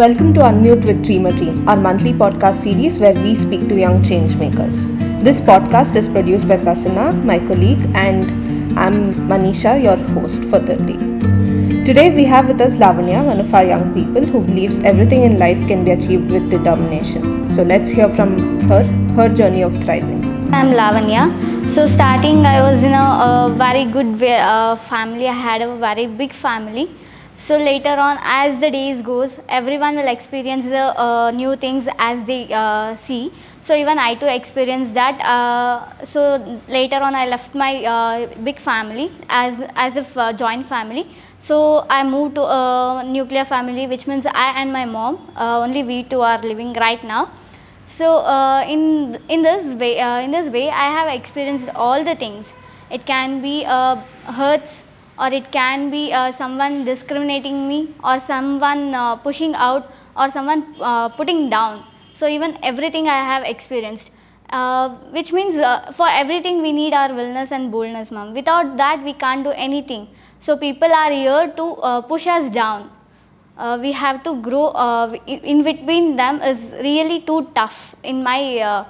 Welcome to Unmute with Dream a Dream, our monthly podcast series where we speak to young change makers. This podcast is produced by Prasanna, my colleague, and I'm Manisha, your host for the day. Today we have with us Lavanya, one of our young people who believes everything in life can be achieved with determination. So let's hear from her journey of thriving. I'm Lavanya. So starting, I was in a very good family. I had a very big family. So later on, as the days goes, everyone will experience the new things as they see. So even I too experienced that. So later on, I left my big family as a joint family. So I moved to a nuclear family, which means I and my mom, only we two are living right now. So in this way, I have experienced all the things. It can be hurts, or it can be someone discriminating me, or someone pushing out, or someone putting down. So even everything I have experienced, which means for everything we need our willness and boldness, ma'am. Without that, we can't do anything. So people are here to push us down. We have to grow. In between them is really too tough in my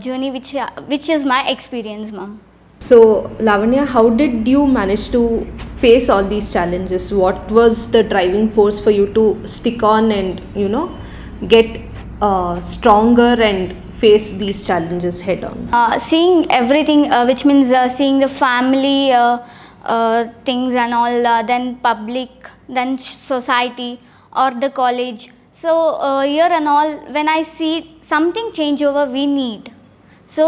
journey, which is my experience, ma'am. So Lavanya, how did you manage to face all these challenges? What was the driving force for you to stick on and, you know, get stronger and face these challenges head on? Seeing everything, which means seeing the family things and all, then public, then society or the college. So here and all, when I see something change over, we need. So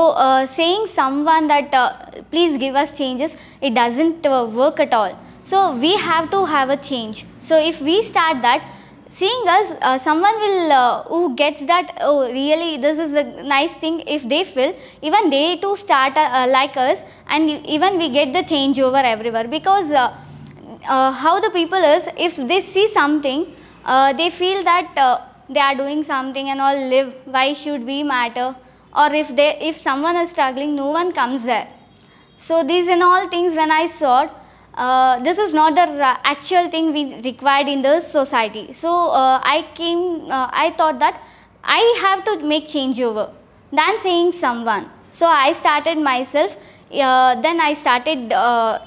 saying someone that please give us changes, it doesn't work at all. So we have to have a change. So if we start that, seeing us, someone will who gets that, oh really this is a nice thing, if they feel, even they too start like us, and even we get the change over everywhere, because how the people is, if they see something, they feel that they are doing something and all live, why should we matter? Or if someone is struggling, no one comes there. So these and all things, when I saw, this is not the actual thing we required in the society. So I thought that I have to make change over than saying someone. So I started myself, then I started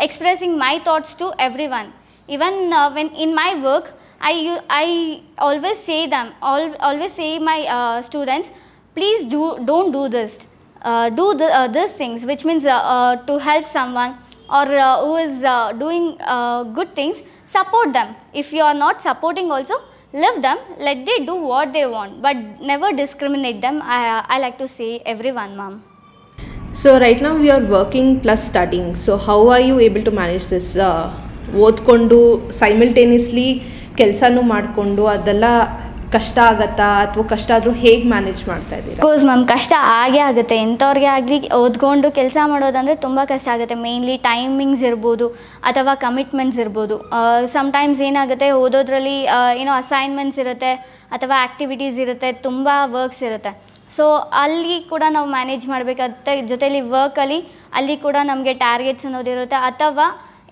expressing my thoughts to everyone. Even when in my work, I always say them, always say my students, please don't do this. These things, which means to help someone or who is doing good things, support them. If you are not supporting also, leave them, let they do what they want, but never discriminate them. I like to say everyone, ma'am. So right now we are working plus studying. So how are you able to manage this? ಓದ್ಕೊಂಡು simultaneously ಕೆಲಸನೂ ಮಾಡಿಕೊಂಡು ಅದೆಲ್ಲ ಕಷ್ಟ ಆಗತ್ತಾ, ಅಥವಾ ಕಷ್ಟ ಆದರೂ ಹೇಗೆ ಮ್ಯಾನೇಜ್ ಮಾಡ್ತಾ ಇದ್ದೀರಾ? ಬಿಕಾಸ್ ಮ್ಯಾಮ್, ಕಷ್ಟ ಆಗೇ ಆಗುತ್ತೆ. ಎಂಥವ್ರಿಗೆ ಆಗಲಿ ಓದ್ಕೊಂಡು ಕೆಲಸ ಮಾಡೋದಂದರೆ ತುಂಬ ಕಷ್ಟ ಆಗುತ್ತೆ. ಮೇಯ್ನ್ಲಿ ಟೈಮಿಂಗ್ಸ್ ಇರ್ಬೋದು ಅಥವಾ ಕಮಿಟ್ಮೆಂಟ್ಸ್ ಇರ್ಬೋದು. ಸಮ್ಟೈಮ್ಸ್ ಏನಾಗುತ್ತೆ, ಓದೋದ್ರಲ್ಲಿ ಏನೋ ಅಸೈನ್ಮೆಂಟ್ಸ್ ಇರುತ್ತೆ ಅಥವಾ ಆ್ಯಕ್ಟಿವಿಟೀಸ್ ಇರುತ್ತೆ, ತುಂಬ ವರ್ಕ್ಸ್ ಇರುತ್ತೆ. ಸೊ ಅಲ್ಲಿ ಕೂಡ ನಾವು ಮ್ಯಾನೇಜ್ ಮಾಡಬೇಕಾಗುತ್ತೆ. ಜೊತೆಯಲ್ಲಿ ವರ್ಕಲ್ಲಿ ಅಲ್ಲಿ ಕೂಡ ನಮಗೆ ಟಾರ್ಗೆಟ್ಸ್ ಅನ್ನೋದಿರುತ್ತೆ, ಅಥವಾ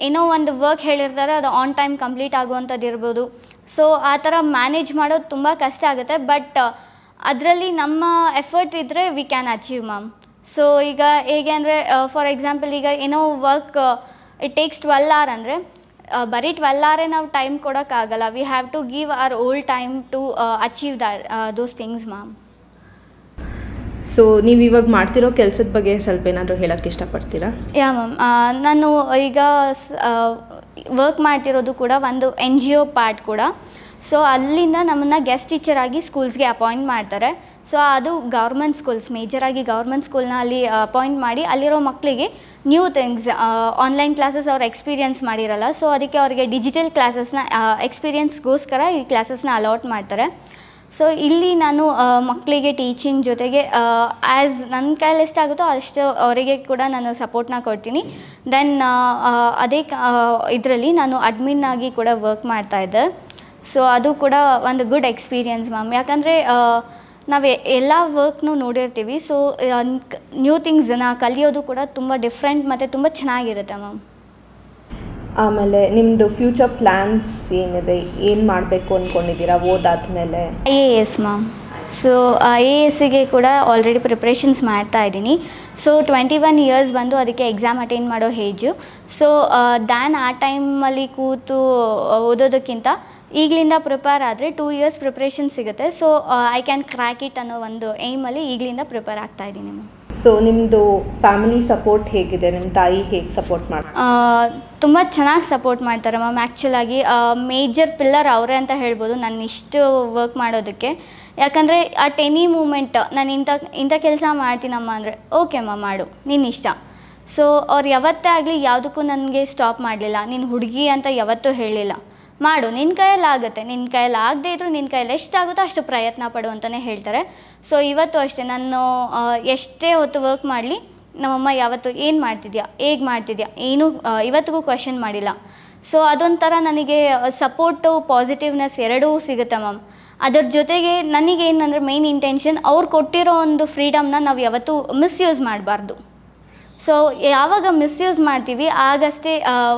ಏನೋ ಒಂದು ವರ್ಕ್ ಹೇಳಿರ್ತಾರೆ, ಅದು ಆನ್ ಟೈಮ್ ಕಂಪ್ಲೀಟ್ ಆಗುವಂಥದ್ದು ಇರ್ಬೋದು. ಸೊ ಆ ಥರ ಮ್ಯಾನೇಜ್ ಮಾಡೋದು ತುಂಬ ಕಷ್ಟ ಆಗುತ್ತೆ, ಬಟ್ ಅದರಲ್ಲಿ ನಮ್ಮ ಎಫರ್ಟ್ ಇದ್ದರೆ we can achieve, ma'am. So ಈಗ ಹೇಗೆ ಅಂದರೆ, ಫಾರ್ ಎಕ್ಸಾಂಪಲ್, ಈಗ ಏನೋ ವರ್ಕ್ ಇಟ್ ಟೇಕ್ಸ್ 12 hours ಅಂದರೆ, ಬರೀ 12 hours ನಾವು ಟೈಮ್ ಕೊಡೋಕ್ಕಾಗಲ್ಲ. We have to give our whole time to achieve those things, ma'am. So ನೀವು ಇವಾಗ ಮಾಡ್ತಿರೋ ಕೆಲಸದ ಬಗ್ಗೆ ಸ್ವಲ್ಪ ಏನಾದರೂ ಹೇಳೋಕ್ಕೆ ಇಷ್ಟಪಡ್ತೀರಾ? ಯಾ ಮ್ಯಾಮ್, ನಾನು ಈಗ ವರ್ಕ್ ಮಾಡ್ತಿರೋದು ಕೂಡ ಒಂದು NGO ಪಾರ್ಟ್ ಕೂಡ. ಸೊ ಅಲ್ಲಿಂದ ನಮ್ಮನ್ನು ಗೆಸ್ಟ್ ಟೀಚರ್ ಆಗಿ ಸ್ಕೂಲ್ಸ್ಗೆ ಅಪಾಯಿಂಟ್ ಮಾಡ್ತಾರೆ. ಸೊ ಅದು ಗೌರ್ಮೆಂಟ್ ಸ್ಕೂಲ್ಸ್, ಮೇಜರಾಗಿ ಗೌರ್ಮೆಂಟ್ ಸ್ಕೂಲ್ನ ಅಲ್ಲಿ ಅಪಾಯಿಂಟ್ ಮಾಡಿ, ಅಲ್ಲಿರೋ ಮಕ್ಕಳಿಗೆ ನ್ಯೂ ಥಿಂಗ್ಸ್, ಆನ್ಲೈನ್ ಕ್ಲಾಸಸ್ ಅವ್ರು ಎಕ್ಸ್ಪೀರಿಯನ್ಸ್ ಮಾಡಿರಲ್ಲ. ಸೊ ಅದಕ್ಕೆ ಅವರಿಗೆ ಡಿಜಿಟಲ್ ಕ್ಲಾಸಸ್ನ ಎಕ್ಸ್ಪೀರಿಯನ್ಸ್ಗೋಸ್ಕರ ಈ ಕ್ಲಾಸಸ್ನ ಅಲಾಟ್ ಮಾಡ್ತಾರೆ. ಸೊ ಇಲ್ಲಿ ನಾನು ಮಕ್ಕಳಿಗೆ ಟೀಚಿಂಗ್ ಜೊತೆಗೆ ಆ್ಯಸ್ ನನ್ನ ಕೈಯಲ್ಲಿ ಎಷ್ಟಾಗುತ್ತೋ ಅಷ್ಟು ಅವರಿಗೆ ಕೂಡ ನಾನು ಸಪೋರ್ಟ್ನ ಕೊಡ್ತೀನಿ. ದೆನ್ ಅದೇ ಇದರಲ್ಲಿ ನಾನು ಅಡ್ಮಿನ್ ಆಗಿ ಕೂಡ ವರ್ಕ್ ಮಾಡ್ತಾಯಿದ್ದೆ. ಸೊ ಅದು ಕೂಡ ಒಂದು ಗುಡ್ ಎಕ್ಸ್ಪೀರಿಯನ್ಸ್, ಮ್ಯಾಮ್. ಯಾಕಂದರೆ ನಾವು ಎಲ್ಲ ವರ್ಕ್ನೂ ನೋಡಿರ್ತೀವಿ. ಸೊ ನ್ಯೂ ಥಿಂಗ್ಸನ್ನು ಕಲಿಯೋದು ಕೂಡ ತುಂಬ ಡಿಫ್ರೆಂಟ್ ಮತ್ತು ತುಂಬ ಚೆನ್ನಾಗಿರುತ್ತೆ, ಮ್ಯಾಮ್. ಆಮೇಲೆ ನಿಮ್ಮದು ಫ್ಯೂಚರ್ ಪ್ಲ್ಯಾನ್ಸ್ ಏನಿದೆ, ಏನು ಮಾಡಬೇಕು ಅಂದ್ಕೊಂಡಿದ್ದೀರಾ ಓದಾದಮೇಲೆ? IAS ma'am. ಸೊ IASಗೆ ಕೂಡ ಆಲ್ರೆಡಿ ಪ್ರಿಪ್ರೇಷನ್ಸ್ ಮಾಡ್ತಾ ಇದ್ದೀನಿ. ಸೊ 21 years ಬಂದು ಅದಕ್ಕೆ ಎಕ್ಸಾಮ್ ಅಟೆಂಡ್ ಮಾಡೋ ಏಜು. ಸೊ ದ್ಯಾನ್ ಆ ಟೈಮಲ್ಲಿ ಕೂತು ಓದೋದಕ್ಕಿಂತ ಈಗಲಿಂದ ಪ್ರಿಪೇರ್ ಆದರೆ 2 years ಪ್ರಿಪ್ರೇಷನ್ ಸಿಗುತ್ತೆ. So I can crack it ಅನ್ನೋ ಒಂದು ಏಮಲ್ಲಿ ಈಗಲಿಂದ ಪ್ರಿಪೇರ್ ಆಗ್ತಾ ಇದ್ದೀನಿ ಮ್ಯಾಮ್. ಸೊ ನಿಮ್ಮದು ಫ್ಯಾಮಿಲಿ ಸಪೋರ್ಟ್ ಹೇಗಿದೆ? ನಿಮ್ಮ ತಾಯಿ ಹೇಗೆ ಸಪೋರ್ಟ್ ಮಾಡ್ತಾರೆ? ತುಂಬ ಚೆನ್ನಾಗಿ ಸಪೋರ್ಟ್ ಮಾಡ್ತಾರೆ ಮ್ಯಾಮ್. ಆ್ಯಕ್ಚುಲಾಗಿ ಮೇಜರ್ ಪಿಲ್ಲರ್ ಅವರೇ ಅಂತ ಹೇಳ್ಬೋದು ನಾನು ಇಷ್ಟು ವರ್ಕ್ ಮಾಡೋದಕ್ಕೆ. ಯಾಕಂದರೆ ಅಟ್ ಎನಿ ಮೂಮೆಂಟ್ ನಾನು ಇಂಥ ಕೆಲಸ ಮಾಡ್ತೀನಮ್ಮ ಅಂದರೆ ಓಕೆ ಅಮ್ಮ ಮಾಡು ನಿನ್ನ ಇಷ್ಟ. ಸೊ ಅವ್ರು ಯಾವತ್ತೇ ಆಗಲಿ ಯಾವುದಕ್ಕೂ ನನಗೆ ಸ್ಟಾಪ್ ಮಾಡಲಿಲ್ಲ. ನೀನು ಹುಡುಗಿ ಅಂತ ಯಾವತ್ತೂ ಹೇಳಿಲ್ಲ, ಮಾಡು ನಿನ್ನ ಕೈಯಲ್ಲಿ ಆಗುತ್ತೆ, ನಿನ್ನ ಕೈಯಲ್ಲಿ ಆಗದೆ ಇದ್ದರೂ ನಿನ್ನ ಕೈಯಲ್ಲಿ ಎಷ್ಟಾಗುತ್ತೋ ಅಷ್ಟು ಪ್ರಯತ್ನ ಪಡು ಅಂತಲೇ ಹೇಳ್ತಾರೆ. ಸೊ ಇವತ್ತು ಅಷ್ಟೇ ನಾನು ಎಷ್ಟೇ ಹೊತ್ತು ವರ್ಕ್ ಮಾಡಲಿ ನಮ್ಮಮ್ಮ ಯಾವತ್ತು ಏನು ಮಾಡ್ತಿದ್ಯಾ ಹೇಗೆ ಮಾಡ್ತಿದ್ಯಾ ಏನೂ ಇವತ್ತಿಗೂ ಕ್ವೆಶನ್ ಮಾಡಿಲ್ಲ. ಸೊ ಅದೊಂಥರ ನನಗೆ ಸಪೋರ್ಟು ಪಾಸಿಟಿವ್ನೆಸ್ ಎರಡೂ ಸಿಗುತ್ತೆ ಮ್ಯಾಮ್. ಅದರ ಜೊತೆಗೆ ನನಗೇನಂದರೆ ಮೇನ್ ಇಂಟೆನ್ಷನ್ ಅವ್ರು ಕೊಟ್ಟಿರೋ ಒಂದು ಫ್ರೀಡಮ್ನ ನಾವು ಯಾವತ್ತೂ ಮಿಸ್ಯೂಸ್ ಮಾಡಬಾರ್ದು. ಸೊ ಯಾವಾಗ ಮಿಸ್ಯೂಸ್ ಮಾಡ್ತೀವಿ ಆಗಷ್ಟೇ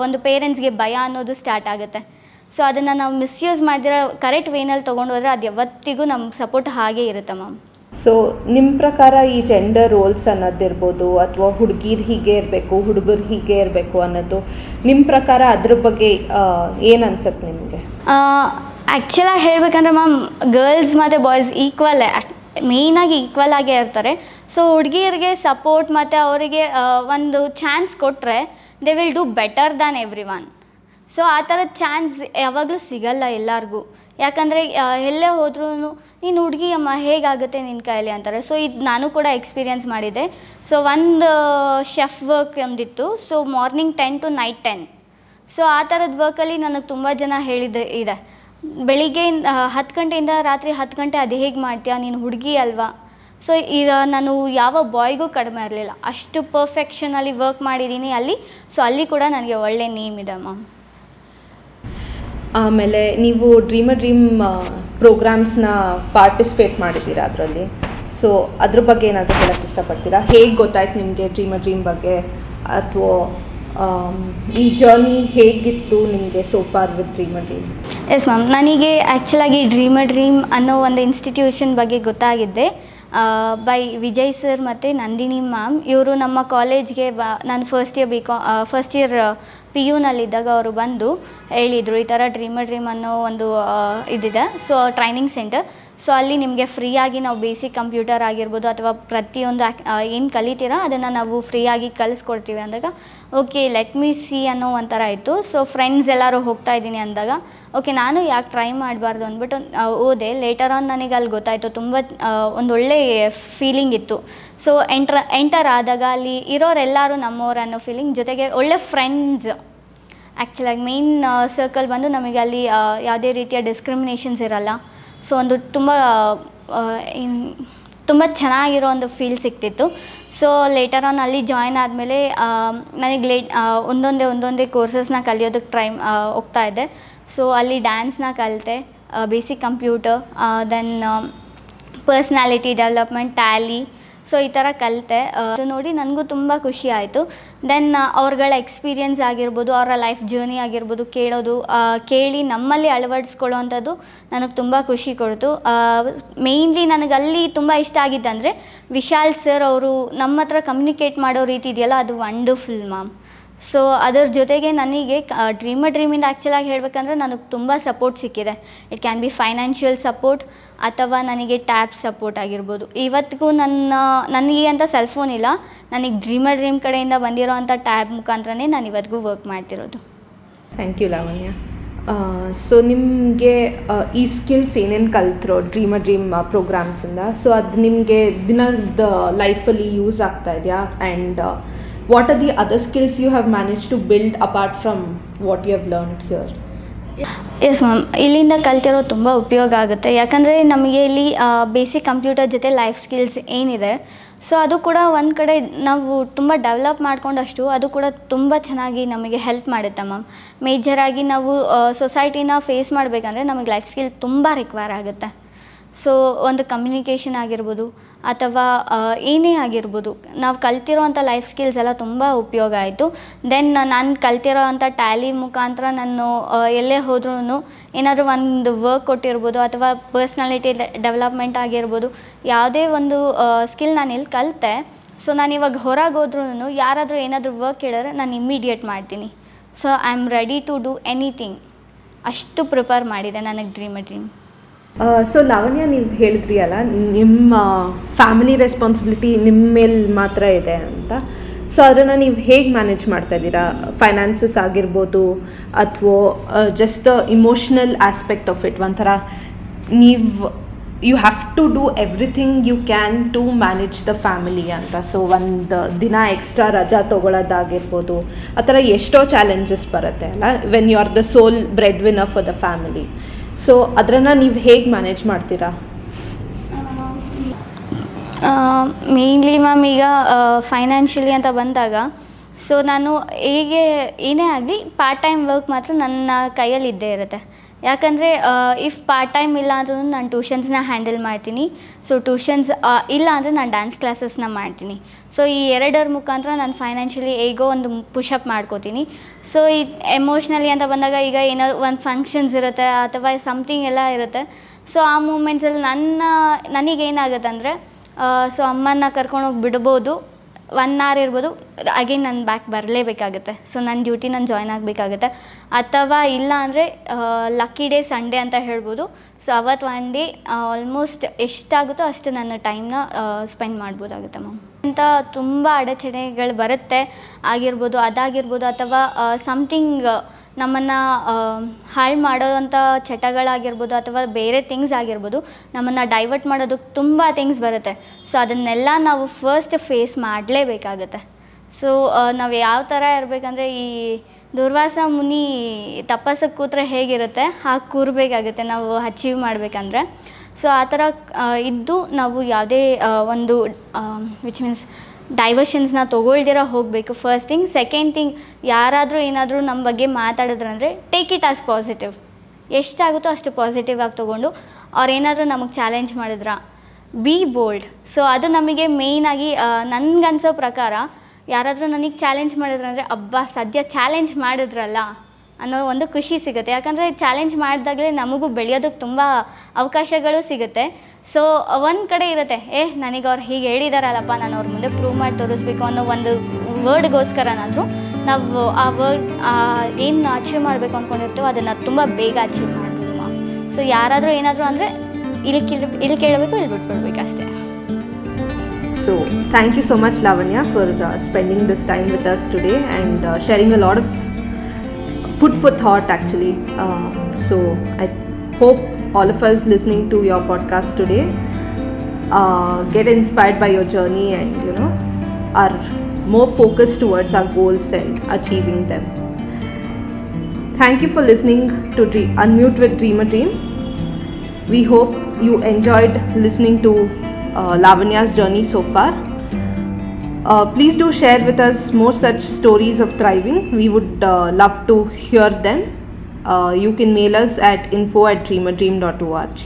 ಒಂದು ಪೇರೆಂಟ್ಸ್ಗೆ ಭಯ ಅನ್ನೋದು ಸ್ಟಾರ್ಟ್ ಆಗುತ್ತೆ. ಸೊ ಅದನ್ನು ನಾವು ಮಿಸ್ಯೂಸ್ ಮಾಡಿದ್ರೆ ಕರೆಕ್ಟ್ ವೇನಲ್ಲಿ ತೊಗೊಂಡು ಹೋದರೆ ಅದು ಯಾವತ್ತಿಗೂ ನಮ್ಮ ಸಪೋರ್ಟ್ ಹಾಗೇ ಇರುತ್ತೆ ಮ್ಯಾಮ್. ಸೊ ನಿಮ್ಮ ಪ್ರಕಾರ ಈ ಜೆಂಡರ್ ರೋಲ್ಸ್ ಅನ್ನೋದಿರ್ಬೋದು ಅಥವಾ ಹುಡುಗಿರು ಹೀಗೆ ಇರಬೇಕು ಹುಡುಗರು ಹೀಗೆ ಇರಬೇಕು ಅನ್ನೋದು ನಿಮ್ಮ ಪ್ರಕಾರ ಅದ್ರ ಬಗ್ಗೆ ಏನು ಅನ್ಸುತ್ತೆ ನಿಮಗೆ? ಆ್ಯಕ್ಚುಲಾಗಿ ಹೇಳಬೇಕಂದ್ರೆ ಮ್ಯಾಮ್ ಗರ್ಲ್ಸ್ ಮತ್ತು ಬಾಯ್ಸ್ ಈಕ್ವಲ್ ಮೇಯ್ನಾಗಿ ಈಕ್ವಲ್ ಆಗೇ ಇರ್ತಾರೆ. ಸೊ ಹುಡುಗಿಯರಿಗೆ ಸಪೋರ್ಟ್ ಮತ್ತು ಅವರಿಗೆ ಒಂದು ಚಾನ್ಸ್ ಕೊಟ್ಟರೆ they will do better than everyone. So ಆ ಥರದ ಚಾನ್ಸ್ ಯಾವಾಗಲೂ ಸಿಗಲ್ಲ ಎಲ್ಲರಿಗೂ. ಯಾಕಂದರೆ ಎಲ್ಲೇ ಹೋದ್ರೂ ನೀನು ಹುಡುಗಿಯಮ್ಮ ಹೇಗಾಗುತ್ತೆ ನಿನ್ನ ಕೈಯಲ್ಲಿ ಅಂತಾರೆ. ಸೊ ಇದು ನಾನು ಕೂಡ ಎಕ್ಸ್ಪೀರಿಯೆನ್ಸ್ ಮಾಡಿದ್ದೆ. ಸೊ ಒಂದು ಶೆಫ್ ವರ್ಕ್ ಒಂದಿತ್ತು. So morning 10 to night 10. So ಆ ಥರದ ವರ್ಕಲ್ಲಿ ನನಗೆ ತುಂಬ ಜನ ಹೇಳಿದ್ದೆ ಇದೆ, ಬೆಳಿಗ್ಗೆ 10 ಗಂಟೆಯಿಂದ ರಾತ್ರಿ 10 ಗಂಟೆ ಅದು ಹೇಗೆ ಮಾಡ್ತೀಯಾ ನೀನು ಹುಡುಗಿ ಅಲ್ವಾ. ಸೊ ಈಗ ನಾನು ಯಾವ ಬಾಯ್ಗೂ ಕಡಿಮೆ ಇರಲಿಲ್ಲ, ಅಷ್ಟು ಪರ್ಫೆಕ್ಷನಲ್ಲಿ ವರ್ಕ್ ಮಾಡಿದ್ದೀನಿ ಅಲ್ಲಿ. ಸೊ ಅಲ್ಲಿ ಕೂಡ ನನಗೆ ಒಳ್ಳೆ ನೇಮ್ ಇದೆ ಮ್ಯಾಮ್. ಆಮೇಲೆ ನೀವು ಡ್ರೀಮ್ ಅ ಡ್ರೀಮ್ ಪ್ರೋಗ್ರಾಮ್ಸ್ನ ಪಾರ್ಟಿಸಿಪೇಟ್ ಮಾಡಿದ್ದೀರಾ ಅದರಲ್ಲಿ. ಸೊ ಅದ್ರ ಬಗ್ಗೆ ಏನಾದರೂ ಹೇಳಕ್ಕೆ ಇಷ್ಟಪಡ್ತೀರಾ? ಹೇಗೆ ಗೊತ್ತಾಯ್ತು ನಿಮಗೆ ಡ್ರೀಮ್ ಅ ಡ್ರೀಮ್ ಬಗ್ಗೆ ಅಥವಾ ಈ ಜರ್ನಿ ಹೇಗಿತ್ತು ನಿಮಗೆ so far with dream a dream? Yes ma'am, ನನಗೆ ಆ್ಯಕ್ಚುಲಾಗಿ ಡ್ರೀಮ್ ಅ ಡ್ರೀಮ್ ಅನ್ನೋ ಒಂದು ಇನ್ಸ್ಟಿಟ್ಯೂಷನ್ ಬಗ್ಗೆ ಗೊತ್ತಾಗಿದ್ದೆ ಬೈ ವಿಜಯ್ ಸರ್ ಮತ್ತು ನಂದಿನಿ ಮ್ಯಾಮ್. ಇವರು ನಮ್ಮ ಕಾಲೇಜ್ಗೆ ನಾನು ಫಸ್ಟ್ ಇಯರ್ PU ನಲ್ಲಿದ್ದಾಗ ಅವರು ಬಂದು ಹೇಳಿದರು ಈ ಥರ ಡ್ರೀಮ್ ಅ ಡ್ರೀಮ್ ಅನ್ನೋ ಒಂದು ಇದಿದೆ. So training centre. ಸೊ ಅಲ್ಲಿ ನಿಮಗೆ ಫ್ರೀಯಾಗಿ ನಾವು ಬೇಸಿಕ್ ಕಂಪ್ಯೂಟರ್ ಆಗಿರ್ಬೋದು ಅಥವಾ ಪ್ರತಿಯೊಂದು ಏನು ಕಲಿತೀರಾ ಅದನ್ನು ನಾವು ಫ್ರೀಯಾಗಿ ಕಲಿಸ್ಕೊಡ್ತೀವಿ ಅಂದಾಗ ಓಕೆ ಲೆಟ್ ಮೀ ಸಿ ಅನ್ನೋ ಒಂಥರ ಇತ್ತು. ಸೊ ಫ್ರೆಂಡ್ಸ್ ಎಲ್ಲರೂ ಹೋಗ್ತಾ ಇದ್ದೀನಿ ಅಂದಾಗ ಓಕೆ ನಾನು ಯಾಕೆ ಟ್ರೈ ಮಾಡಬಾರ್ದು ಅಂದ್ಬಿಟ್ಟು ಓದೆ. ಲೇಟರ್ ಆನ್ ನನಗೆ ಅಲ್ಲಿ ಗೊತ್ತಾಯಿತು ತುಂಬ ಒಂದೊಳ್ಳೆ ಫೀಲಿಂಗ್ ಇತ್ತು. ಸೊ ಎಂಟರ್ ಆದಾಗ ಅಲ್ಲಿ ಇರೋರೆಲ್ಲರೂ ನಮ್ಮವ್ರು ಅನ್ನೋ ಫೀಲಿಂಗ್ ಜೊತೆಗೆ ಒಳ್ಳೆ ಫ್ರೆಂಡ್ಸ್. ಆ್ಯಕ್ಚುಲಾಗಿ ಮೇನ್ ಸರ್ಕಲ್ ಬಂದು ನಮಗೆ ಅಲ್ಲಿ ಯಾವುದೇ ರೀತಿಯ ಡಿಸ್ಕ್ರಿಮಿನೇಷನ್ಸ್ ಇರಲ್ಲ. ಸೊ ಒಂದು ತುಂಬ ಚೆನ್ನಾಗಿರೋ ಒಂದು ಫೀಲ್ ಸಿಕ್ತಿತ್ತು. ಸೊ ಲೇಟರ್ ಆನ್ ಅಲ್ಲಿ ಜಾಯ್ನ್ ಆದಮೇಲೆ ನನಗೆ ಒಂದೊಂದೇ ಕೋರ್ಸಸ್ನ ಕಲಿಯೋದಕ್ಕೆ ಹೋಗ್ತಾಯಿದ್ದೆ. ಸೊ ಅಲ್ಲಿ ಡ್ಯಾನ್ಸ್ನ ಕಲಿತೆ, basic computer, then personality development, Tally. So ಈ ಥರ ಕಲಿತೆ. ಅದು ನೋಡಿ ನನಗೂ ತುಂಬ ಖುಷಿ ಆಯಿತು. ದೆನ್ ಅವ್ರಗಳ ಎಕ್ಸ್ಪೀರಿಯೆನ್ಸ್ ಆಗಿರ್ಬೋದು ಅವರ ಲೈಫ್ ಜರ್ನಿ ಆಗಿರ್ಬೋದು ಕೇಳಿ ನಮ್ಮಲ್ಲಿ ಅಳವಡಿಸ್ಕೊಳ್ಳೋವಂಥದ್ದು ನನಗೆ ತುಂಬ ಖುಷಿ ಕೊಡ್ತು. ಮೇಯ್ನ್ಲಿ ನನಗೆ ಅಲ್ಲಿ ತುಂಬ ಇಷ್ಟ ಆಗಿದ್ದಂದರೆ ವಿಶಾಲ್ ಸರ್ ಅವರು ನಮ್ಮ ಹತ್ರ ಕಮ್ಯುನಿಕೇಟ್ ಮಾಡೋ ರೀತಿ ಇದೆಯಲ್ಲ ಅದು ವಂಡರ್ಫುಲ್ ಮ್ಯಾಮ್. ಸೊ ಅದರ ಜೊತೆಗೆ ನನಗೆ ಡ್ರೀಮ್ ಅ ಡ್ರೀಮಿಂದ ಆ್ಯಕ್ಚುಲಾಗಿ ಹೇಳಬೇಕಂದ್ರೆ ನನಗೆ ತುಂಬ ಸಪೋರ್ಟ್ ಸಿಕ್ಕಿದೆ. It can be financial support ಅಥವಾ ನನಗೆ ಟ್ಯಾಬ್ ಸಪೋರ್ಟ್ ಆಗಿರ್ಬೋದು. ಇವತ್ತಿಗೂ ನನಗೆ ಅಂತ ಸೆಲ್ ಫೋನ್ ಇಲ್ಲ, ನನಗೆ ಡ್ರೀಮ್ ಅ ಡ್ರೀಮ್ ಕಡೆಯಿಂದ ಬಂದಿರೋ ಅಂಥ ಟ್ಯಾಬ್ ಮುಖಾಂತರನೇ ನಾನು ಇವತ್ತಿಗೂ ವರ್ಕ್ ಮಾಡ್ತಿರೋದು. Thank you Lavanya. ಸೊ ನಿಮಗೆ ಈ ಸ್ಕಿಲ್ಸ್ ಏನೇನು ಕಲಿತ್ರೋ ಡ್ರೀಮ್ ಅ ಡ್ರೀಮ್ ಪ್ರೋಗ್ರಾಮ್ಸಿಂದ, ಸೊ ಅದು ನಿಮಗೆ ದಿನದ ಲೈಫಲ್ಲಿ ಯೂಸ್ ಆಗ್ತಾ ಇದೆಯಾ? And what are the other skills you have managed to build apart from what you have learned here? Yes ma'am, ಇಲ್ಲಿಂದ ಕಲ್ತಿರೋ ತುಂಬ ಉಪಯೋಗ ಆಗುತ್ತೆ. ಯಾಕಂದರೆ ನಮಗೆ ಇಲ್ಲಿ ಬೇಸಿಕ್ ಕಂಪ್ಯೂಟರ್ ಜೊತೆ ಲೈಫ್ ಸ್ಕಿಲ್ಸ್ ಏನಿದೆ ಸೊ ಅದು ಕೂಡ ಒಂದು ಕಡೆ ನಾವು ತುಂಬ ಡೆವಲಪ್ ಮಾಡ್ಕೊಂಡಷ್ಟು ಅದು ಕೂಡ ತುಂಬ ಚೆನ್ನಾಗಿ ನಮಗೆ ಹೆಲ್ಪ್ ಮಾಡುತ್ತೆ ಮ್ಯಾಮ್. ಮೇಜರಾಗಿ ನಾವು ಸೊಸೈಟಿನ ಫೇಸ್ ಮಾಡಬೇಕಂದ್ರೆ ನಮಗೆ ಲೈಫ್ ಸ್ಕಿಲ್ ತುಂಬ ರಿಕ್ವೈರ್ ಆಗುತ್ತೆ. ಸೊ ಒಂದು ಕಮ್ಯುನಿಕೇಷನ್ ಆಗಿರ್ಬೋದು ಅಥವಾ ಏನೇ ಆಗಿರ್ಬೋದು ನಾವು ಕಲ್ತಿರೋವಂಥ ಲೈಫ್ ಸ್ಕಿಲ್ಸ್ ಎಲ್ಲ ತುಂಬ ಉಪಯೋಗ ಆಯಿತು. ದೆನ್ ನಾನು ಕಲ್ತಿರೋ ಅಂಥ ಟ್ಯಾಲಿ ಮುಖಾಂತರ ನಾನು ಎಲ್ಲೇ ಹೋದ್ರೂ ಏನಾದರೂ ಒಂದು ವರ್ಕ್ ಕೊಟ್ಟಿರ್ಬೋದು ಅಥವಾ ಪರ್ಸ್ನಾಲಿಟಿ ಡೆವಲಪ್ಮೆಂಟ್ ಆಗಿರ್ಬೋದು, ಯಾವುದೇ ಒಂದು ಸ್ಕಿಲ್ ನಾನು ಇಲ್ಲಿ ಕಲಿತೆ. ಸೊ ನಾನಿವಾಗ ಹೊರಗೆ ಹೋದ್ರೂ ಯಾರಾದರೂ ಏನಾದರೂ ವರ್ಕ್ ಹೇಳಿದ್ರೆ ನಾನು ಇಮ್ಮಿಡಿಯೇಟ್ ಮಾಡ್ತೀನಿ. So I am ready to do anything. ಅಷ್ಟು ಪ್ರಿಪೇರ್ ಮಾಡಿದೆ ನನಗೆ dream a dream. So Lavanya, ನೀವು ಹೇಳಿದ್ರಿ ಅಲ್ಲ ನಿಮ್ಮ ಫ್ಯಾಮಿಲಿ ರೆಸ್ಪಾನ್ಸಿಬಿಲಿಟಿ ನಿಮ್ಮ ಮೇಲೆ ಮಾತ್ರ ಇದೆ ಅಂತ. ಸೊ ಅದನ್ನು ನೀವು ಹೇಗೆ ಮ್ಯಾನೇಜ್ ಮಾಡ್ತಾ ಇದ್ದೀರಾ? ಫೈನಾನ್ಸಸ್ ಆಗಿರ್ಬೋದು ಅಥವಾ just emotional aspect of it, ಒಂಥರ ನೀವು you have to do everything you can to manage the family ಅಂತ. ಸೊ ಒಂದು ದಿನ ಎಕ್ಸ್ಟ್ರಾ ರಜಾ ತೊಗೊಳ್ಳೋದಾಗಿರ್ಬೋದು, ಆ ಥರ ಎಷ್ಟೋ ಚಾಲೆಂಜಸ್ ಬರುತ್ತೆ ಅಲ್ಲ when you are the sole breadwinner for the family. So ಅದನ್ನು ನೀವು ಹೇಗೆ ಮ್ಯಾನೇಜ್ ಮಾಡ್ತೀರಾ? ಮೇನ್ಲಿ ಮ್ಯಾಮ್, ಈಗ ಫೈನಾನ್ಷಿಯಲಿ ಅಂತ ಬಂದಾಗ ಸೊ ನಾನು ಹೀಗೆ ಏನೇ ಆಗಲಿ ಪಾರ್ಟ್ ಟೈಮ್ ವರ್ಕ್ ಮಾತ್ರ ನನ್ನ ಕೈಯಲ್ಲಿ ಇದ್ದೇ ಇರುತ್ತೆ. ಯಾಕಂದರೆ ಇಫ್ ಪಾರ್ಟ್ ಟೈಮ್ ಇಲ್ಲ ಅಂದ್ರೂ ನಾನು ಟ್ಯೂಷನ್ಸ್ನ ಹ್ಯಾಂಡಲ್ ಮಾಡ್ತೀನಿ. ಸೊ ಟ್ಯೂಷನ್ಸ್ ಇಲ್ಲ ಅಂದರೆ ನಾನು ಡ್ಯಾನ್ಸ್ ಕ್ಲಾಸಸ್ನ ಮಾಡ್ತೀನಿ. ಸೊ ಈ ಎರಡರ ಮುಖಾಂತರ ನಾನು ಫೈನಾನ್ಷಿಯಲಿ ಹೇಗೋ ಒಂದು ಪುಷಪ್ ಮಾಡ್ಕೋತೀನಿ. ಸೊ ಈ ಎಮೋಷ್ನಲಿ ಅಂತ ಬಂದಾಗ ಈಗ ಏನೋ ಒಂದು ಫಂಕ್ಷನ್ಸ್ ಇರುತ್ತೆ ಅಥವಾ ಸಮ್ಥಿಂಗ್ ಎಲ್ಲ ಇರುತ್ತೆ. ಸೊ ಆ ಮೂಮೆಂಟ್ಸಲ್ಲಿ ನನಗೇನಾಗುತ್ತೆ ಅಂದರೆ ಸೊ ಅಮ್ಮನ್ನ ಕರ್ಕೊಂಡೋಗಿ ಬಿಡ್ಬೋದು, 1 hour ಇರ್ಬೋದು, ಅಗೇನ್ ನಾನು ಬ್ಯಾಕ್ ಬರಲೇಬೇಕಾಗುತ್ತೆ. ಸೊ ನನ್ನ ಡ್ಯೂಟಿ ನಾನು ಜಾಯ್ನ್ ಆಗಬೇಕಾಗುತ್ತೆ. ಅಥವಾ ಇಲ್ಲ ಅಂದರೆ ಲಕ್ಕಿ ಡೇ ಸಂಡೇ ಅಂತ ಹೇಳ್ಬೋದು. ಸೊ ಅವತ್ತು 1 day ಆಲ್ಮೋಸ್ಟ್ ಎಷ್ಟಾಗುತ್ತೋ ಅಷ್ಟು ನನ್ನ ಟೈಮ್ನ ಸ್ಪೆಂಡ್ ಮಾಡ್ಬೋದಾಗುತ್ತೆ ಮ್ಯಾಮ್. ಅಂತ ತುಂಬ ಅಡಚಣೆಗಳು ಬರುತ್ತೆ ಆಗಿರ್ಬೋದು, ಅದಾಗಿರ್ಬೋದು ಅಥವಾ ಸಮ್ಥಿಂಗ್ ನಮ್ಮನ್ನು ಹಾಳು ಮಾಡೋವಂಥ ಚಟಗಳಾಗಿರ್ಬೋದು ಅಥವಾ ಬೇರೆ ಥಿಂಗ್ಸ್ ಆಗಿರ್ಬೋದು, ನಮ್ಮನ್ನು ಡೈವರ್ಟ್ ಮಾಡೋದಕ್ಕೆ ತುಂಬ ಥಿಂಗ್ಸ್ ಬರುತ್ತೆ. ಸೊ ಅದನ್ನೆಲ್ಲ ನಾವು ಫಸ್ಟ್ ಫೇಸ್ ಮಾಡಲೇಬೇಕಾಗತ್ತೆ. ಸೊ ನಾವು ಯಾವ ಥರ ಇರಬೇಕಂದ್ರೆ ಈ ದುರ್ವಾಸ ಮುನಿ ತಪಸ್ಸಕ್ಕೆ ಕೂತ್ರೆ ಹೇಗಿರುತ್ತೆ ಹಾಗೆ ಕೂರಬೇಕಾಗುತ್ತೆ ನಾವು ಅಚೀವ್ ಮಾಡಬೇಕಂದ್ರೆ. ಸೊ ಆ ಥರ ಇದ್ದು ನಾವು ಯಾವುದೇ ಒಂದು ವಿಚ್ ಮೀನ್ಸ್ ಡೈವರ್ಷನ್ಸ್ನ ತೊಗೊಳ್ದಿರೋ ಹೋಗಬೇಕು ಫಸ್ಟ್ ಥಿಂಗ್. ಸೆಕೆಂಡ್ ಥಿಂಗ್, ಯಾರಾದರೂ ಏನಾದರೂ ನಮ್ಮ ಬಗ್ಗೆ ಮಾತಾಡಿದ್ರಂದರೆ ಟೇಕ್ ಇಟ್ ಆಸ್ ಪಾಸಿಟಿವ್. ಎಷ್ಟಾಗುತ್ತೋ ಅಷ್ಟು ಪಾಸಿಟಿವ್ ಆಗಿ ತೊಗೊಂಡು ಅವ್ರೇನಾದರೂ ನಮಗೆ ಚಾಲೆಂಜ್ ಮಾಡಿದ್ರಾ ಬಿ ಬೋಲ್ಡ್. ಸೊ ಅದು ನಮಗೆ ಮೇಯ್ನಾಗಿ ನನಗನ್ಸೋ ಪ್ರಕಾರ ಯಾರಾದರೂ ನನಗೆ ಚಾಲೆಂಜ್ ಮಾಡಿದ್ರಂದರೆ ಅಬ್ಬಾ ಸದ್ಯ ಚಾಲೆಂಜ್ ಮಾಡಿದ್ರಲ್ಲ ಅನ್ನೋ ಒಂದು ಖುಷಿ ಸಿಗುತ್ತೆ. ಯಾಕಂದರೆ ಚಾಲೆಂಜ್ ಮಾಡಿದಾಗಲೇ ನಮಗೂ ಬೆಳೆಯೋದಕ್ಕೆ ತುಂಬ ಅವಕಾಶಗಳು ಸಿಗುತ್ತೆ. ಸೊ ಒಂದು ಕಡೆ ಇರುತ್ತೆ ನನಗೆ ಅವ್ರು ಹೀಗೆ ಹೇಳಿದಾರಲ್ಲಪ್ಪ, ನಾನು ಅವ್ರ ಮುಂದೆ ಪ್ರೂವ್ ಮಾಡಿ ತೋರಿಸ್ಬೇಕು ಅನ್ನೋ ಒಂದು ವರ್ಡ್ಗೋಸ್ಕರನಾದರೂ ನಾವು ಆ ವರ್ಡ್ ಏನು ಅಚೀವ್ ಮಾಡಬೇಕು ಅಂದ್ಕೊಂಡಿರ್ತೀವೋ ಅದನ್ನು ತುಂಬ ಬೇಗ ಅಚೀವ್ ಮಾಡ್ಬೋದು ಮ್ಯಾಮ್. ಸೊ ಯಾರಾದರೂ ಏನಾದರೂ ಅಂದರೆ ಇಲ್ಲಿ ಕೇಳಬೇಕು, ಇಲ್ಲಿ ಬಿಟ್ಬಿಡ್ಬೇಕು ಅಷ್ಟೇ. So thank you so much Lavanya for spending this time with us today and sharing a lot of food for thought actually. So I hope all of us listening to your podcast today get inspired by your journey and you know are more focused towards our goals and achieving them. Thank you for listening to Unmute with Dream a Dream. We hope you enjoyed listening to Lavanya's journey so far. Please do share with us more such stories of thriving. We would love to hear them. You can mail us at info@dreamadream.org.